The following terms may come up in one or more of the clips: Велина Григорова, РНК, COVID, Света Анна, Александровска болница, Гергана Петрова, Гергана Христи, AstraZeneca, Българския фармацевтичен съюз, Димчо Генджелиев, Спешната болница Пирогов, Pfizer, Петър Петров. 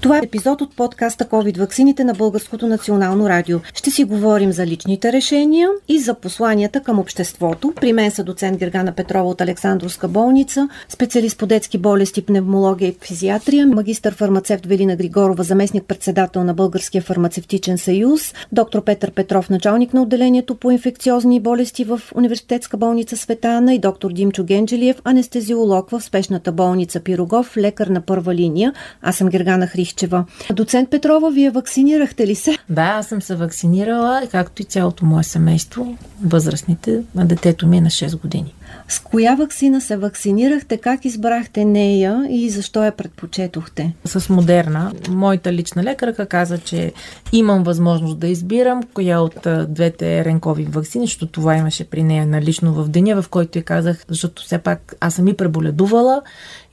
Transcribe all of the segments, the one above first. Това е епизод от подкаста COVID ваксините на Българското национално радио. Ще си говорим за личните решения и за посланията към обществото. При мен са доцент Гергана Петрова от Александровска болница, специалист по детски болести, пневмология и физиатрия, магистър фармацевт Велина Григорова, заместник-председател на Българския фармацевтичен съюз, доктор Петър Петров, началник на отделението по инфекциозни болести в Университетска болница Света Анна и доктор Димчо Генджелиев, анестезиолог в Спешната болница Пирогов, лекар на първа линия. Аз съм Гергана Христи. Доцент Петрова, вие вакцинирахте ли се? Да, аз съм се вакцинирала, както и цялото мое семейство, възрастните, а детето ми е на 6 години. С коя ваксина се вакцинирахте, как избрахте нея и защо я предпочетохте? С Модерна. Моята лична лекарка каза, че имам възможност да избирам коя от двете РНК-овид ваксини, защото това имаше при нея налично в деня, в който я казах, защото все пак аз съм и преболедувала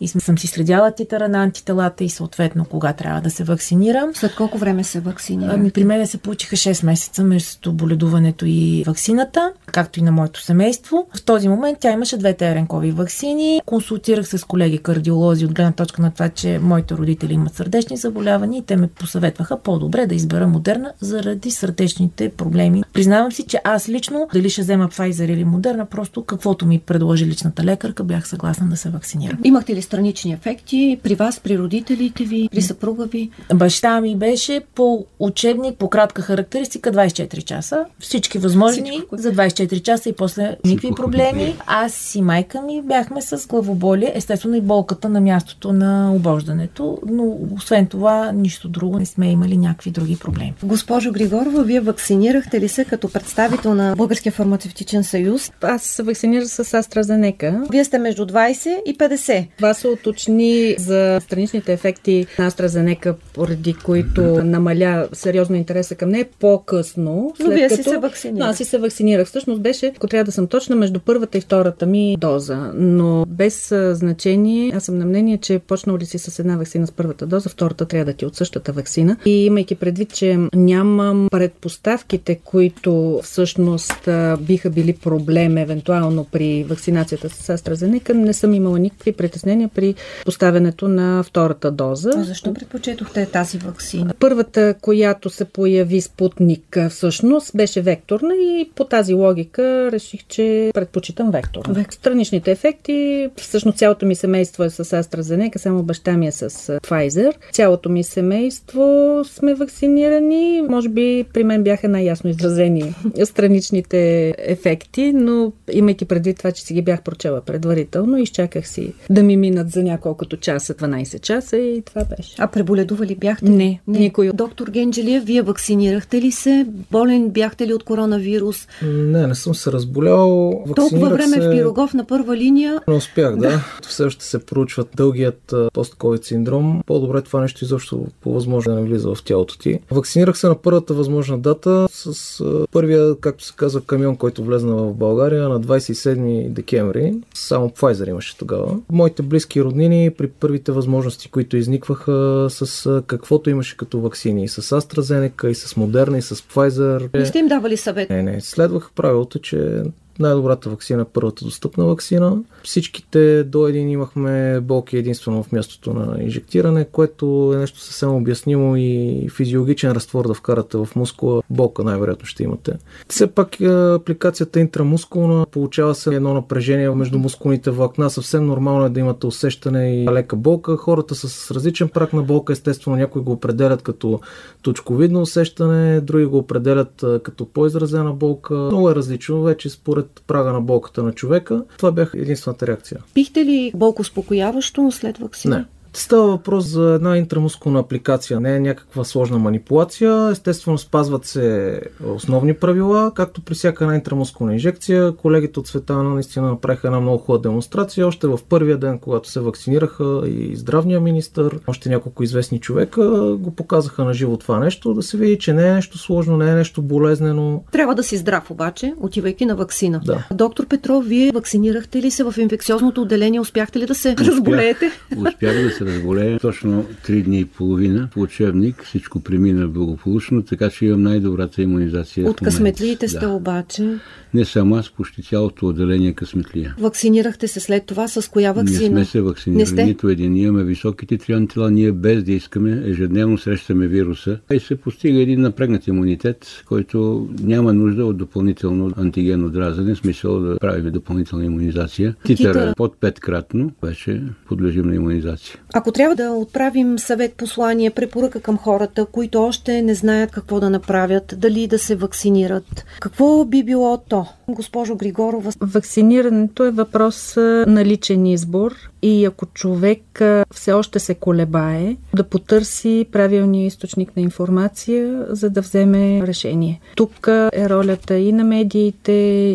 и съм си следяла титъра на антителата и съответно кога трябва да се вакцинирам. След колко време се вакцинирахте? При мен се получиха 6 месеца между боледуването и ваксината, както и на моето семейство. В този момент тя имаше двете РНК-ови ваксини. Консултирах се с колеги кардиолози от гледна точка на това, че моите родители имат сърдечни заболявания и те ме посъветваха по-добре да избера Модерна заради сърдечните проблеми. Признавам си, че аз лично, дали ще взема Pfizer или Модерна, просто каквото ми предложи личната лекарка, бях съгласна да се вакцинирам. Имахте ли странични ефекти при вас, при родителите ви, при съпруга ви? Баща ми беше по учебник, по кратка характеристика 24 часа. Всички възможни за 24 часа и после никакви проблеми. Аз и майка ми бяхме с главоболие, естествено и болката на мястото на обождането, но освен това нищо друго не сме имали някакви други проблеми. Госпожо Григорова, вие вакцинирахте ли се като представител на Българския фармацевтичен съюз? Аз се вакцинирах с AstraZeneca. Вие сте между 20 и 50. Това се уточни за страничните ефекти на AstraZeneca, поради които намаля сериозно интереса към нея по-късно. Но вие си се вакцинирах. Но аз си се вакцинирах. Всъщност беше, ако трябва да съм точна, между първата и втората ми доза, но без значение. Аз съм на мнение, че почнал ли си с една ваксина с първата доза, втората трябва да ти от същата ваксина. И имайки предвид, че нямам предпоставките, които всъщност биха били проблем евентуално при вакцинацията с AstraZeneca, не съм имала никакви притеснения при поставянето на втората доза. А защо предпочетохте тази ваксина? Първата, която се появи Спутник, всъщност беше векторна и по тази логика реших, че предпочитам вектор. Страничните ефекти, всъщност цялото ми семейство е с AstraZeneca, само баща ми е с Pfizer. Цялото ми семейство сме вакцинирани. Може би при мен бяха най-ясно изразени страничните ефекти, но имайки предвид това, че си ги бях прочела предварително, изчаках си да ми минат за няколкото часа, 12 часа и това беше. А преболедували бяхте? Не. Никой. Доктор Генджелиев, вие вакцинирахте ли се? Болен бяхте ли от коронавирус? Не съм се разболял. Толкова време в Пирогов на първа линия. Не успях, да. Все още се проучват дългият пост-ковид синдром. По-добре това нещо изобщо по възможно да не влиза в тялото ти. Вакцинирах се на първата възможна дата с първия, както се казва, камион, който влезна в България на 27 декември. Само Pfizer имаше тогава. Моите близки роднини при първите възможности, които изникваха с каквото имаше като ваксини. И с AstraZeneca, и с Moderna, и с Pfizer. Не сте им давали съвет? Не. Следвах правилото, че най-добрата ваксина, първата достъпна ваксина. Всичките до един имахме болки единствено в мястото на инжектиране, което е нещо съвсем обяснимо и физиологичен разтвор да вкарате в мускула. Болка най-вероятно ще имате. Все пак апликацията интрамускулна получава се едно напрежение между мускулните влакна. Съвсем нормално е да имате усещане и лека болка. Хората с различен прак на болка, естествено, някои го определят като точковидно усещане, други го определят като по-изразена болка. Много е различно вече според прага на болката на човека. Това бяха единствената реакция. Пихте ли болко успокояващо след ваксина? Не. Става въпрос за една интрамускулна апликация, не е някаква сложна манипулация. Естествено спазват се основни правила, както при всяка една интрамускулна инжекция. Колегите от Света Анна наистина направиха една много хубава демонстрация. Още в първия ден, когато се вакцинираха и здравния министър, още няколко известни човека го показаха на живо това нещо, да се види, че не е нещо сложно, не е нещо болезнено. Трябва да си здрав обаче, отивайки на ваксина. Да. Доктор Петров, вие вакцинирахте ли се в инфекциозното отделение? Успяхте ли да се разболеете? Успях да се разболея. Точно 3 дни и половина по учебник. Всичко премина благополучно, така че имам най-добрата имунизация. От късметлиите сте обаче? Не само аз, почти цялото отделение късметлия. Вакцинирахте се след това с коя вакцина? Не сме се вакцинирали, нито един. Имаме високите триан тела. Ние без да искаме ежедневно срещаме вируса и се постига един напрегнат имунитет, който няма нужда от допълнително антигенно дразнене, смисъл да правим допълнителна имунизация. Титъра под 5-кратно вече подлежим на имунизация. Ако трябва да отправим съвет, послание, препоръка към хората, които още не знаят какво да направят, дали да се вакцинират, какво би било то? Госпожо Григорова. Вакцинирането е въпрос на личен избор и ако човек все още се колебае, да потърси правилния източник на информация, за да вземе решение. Тук е ролята и на медиите,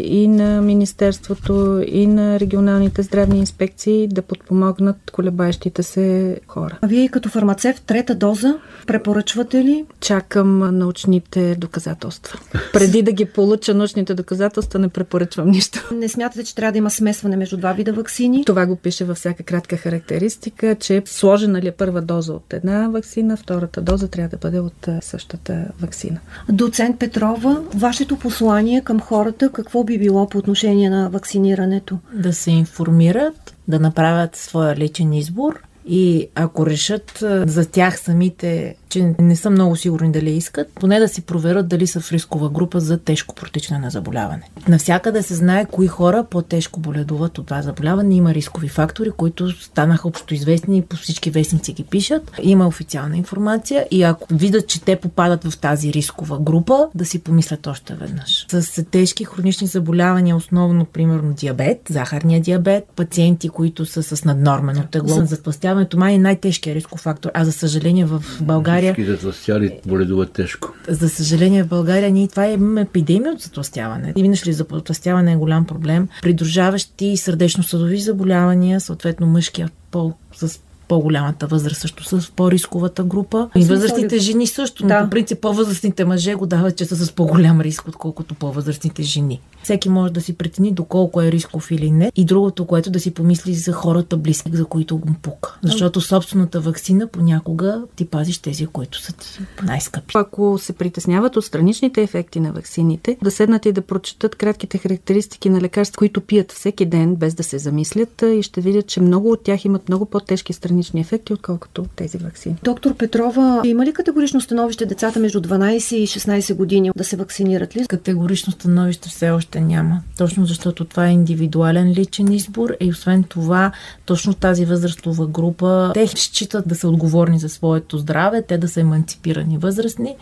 и на Министерството, и на регионалните здравни инспекции да подпомогнат колебаещите се хора. А вие като фармацевт, 3-та доза препоръчвате ли? Чакам научните доказателства. Преди да ги получа научните доказателства, не препоръчвам нищо. Не смятате, че трябва да има смесване между два вида ваксини? Това го пише във всяка кратка характеристика, че сложена ли е първа доза от една ваксина, втората доза трябва да бъде от същата ваксина. Доцент Петрова, вашето послание към хората, какво би било по отношение на вакцинирането? Да се информират, да направят своя личен избор и ако решат за тях самите, че не са много сигурни дали искат, поне да си проверят дали са в рискова група за тежко протичане на заболяване. Навсякъде се знае кои хора по-тежко боледуват от това заболяване. Има рискови фактори, които станаха общоизвестни и по всички вестници ги пишат. Има официална информация и ако видят, че те попадат в тази рискова група, да си помислят още веднъж. С тежки хронични заболявания, основно, примерно, диабет, захарния диабет, пациенти, които са с наднормено тегло, затлъстяването май е най-тежкият рисков фактор, а за съжаление в България затлъстяли боледуват тежко. За съжаление в България ние това имаме епидемия от затлъстяване. И винаги ли затлъстяване е голям проблем. Придружаващи сърдечно-съдови заболявания, съответно мъжкия пол с по-голямата възраст също са в по-рисковата група. И възрастните жени също, но по принцип по-възрастните мъже го дават, че са с по-голям риск, отколкото по-възрастните жени. Всеки може да си прецени доколко е рисков или не. И другото, което да си помисли за хората близки, за които го пука. Защото собствената ваксина понякога ти пазиш тези, които са ти най-скъпи. Ако се притесняват от страничните ефекти на ваксините, да седнат и да прочетат кратките характеристики на лекарства, които пият всеки ден, без да се замислят, и ще видят, че много от тях имат много по-тежки странични ефекти, отколкото тези ваксини. Доктор Петрова, има ли категорично становище децата между 12 и 16 години да се вакцинират ли? Категорично становище все още няма. Точно защото това е индивидуален личен избор и освен това точно тази възрастова група те считат да са отговорни за своето здраве, те да са еманципирани възрастни.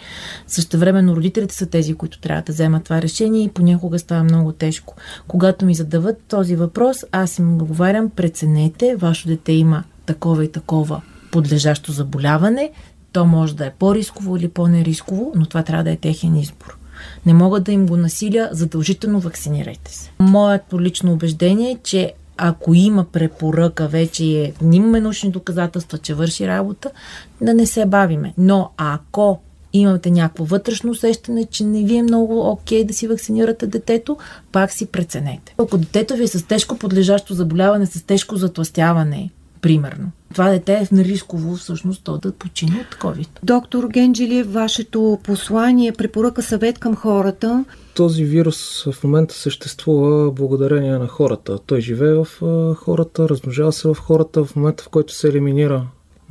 Същевременно родителите са тези, които трябва да вземат това решение и понякога става много тежко. Когато ми задават този въпрос, аз им отговарям: преценете, ваше дете има такова и такова подлежащо заболяване, то може да е по-рисково или по-нерисково, но това трябва да е техен избор. Не мога да им го насиля, задължително вакцинирайте се. Моето лично убеждение е, че ако има препоръка, вече имаме научни доказателства, че върши работа, да не се бавиме. Но ако имате някакво вътрешно усещане, че не ви е много окей да си вакцинирате детето, пак си преценете. Ако детето ви е с тежко подлежащо заболяване, с тежко затлъстяване, примерно, това дете е в рисково всъщност то да почине от COVID. Доктор Генджелиев, вашето послание, препоръка, съвет към хората? Този вирус в момента съществува благодарение на хората. Той живее в хората, размножава се в хората. В момента, в който се елиминира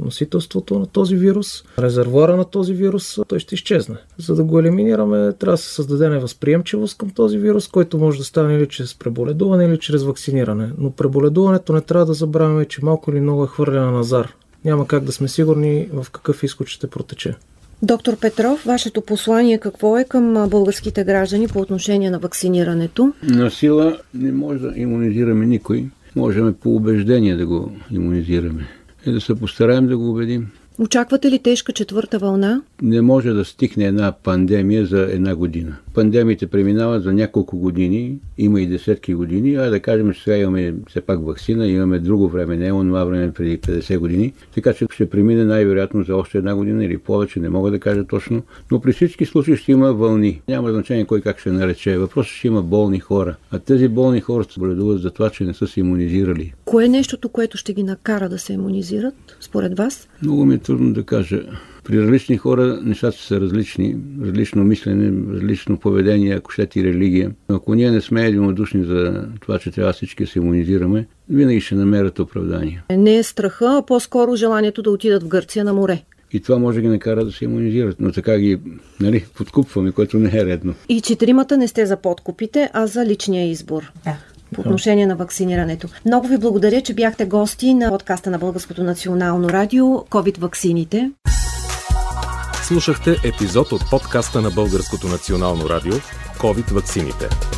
носителството на този вирус, резервуара на този вирус, той ще изчезне. За да го елиминираме, трябва да се създаде невъзприемчивост към този вирус, който може да стане или чрез преболедуване, или чрез вакциниране. Но преболедуването не трябва да забравяме, че малко или много е хвърляне на азар. Няма как да сме сигурни в какъв изход ще протече. Доктор Петров, вашето послание какво е към българските граждани по отношение на вакцинирането? На сила не може да имунизираме никой. Можем по убеждение да го имунизираме. и да се постараем да го убедим. Очаквате ли тежка четвърта вълна? Не може да стихне една пандемия за една година. Пандемиите преминават за няколко години, има и десетки години, а да кажем, че сега имаме все пак ваксина, имаме друго време, не е онова време преди 50 години, така че ще премине най-вероятно за още една година или повече, не мога да кажа точно, но при всички случаи ще има вълни. Няма значение кой как ще нарече. Въпросът ще има болни хора, а тези болни хора се боледуват за това, че не са се имунизирали. Кое е нещото, което ще ги накара да се имунизират, според вас? Много ми е трудно да кажа. При различни хора нещата са различни, различно мислене, различно поведение, ако щете и религия. Ако ние не сме единодушни за това, че трябва всички да се имунизираме, винаги ще намерят оправдание. Не е страха, а по-скоро желанието да отидат в Гърция на море. И това може да ги накара да се имунизират, но така ги подкупваме, което не е редно. И четиримата не сте за подкупите, а за личния избор. Да. По отношение на вакцинирането. Много ви благодаря, че бяхте гости на подкаста на Българското национално радио COVID-ваксините. Слушахте епизод от подкаста на Българското национално радио COVID-ваксините.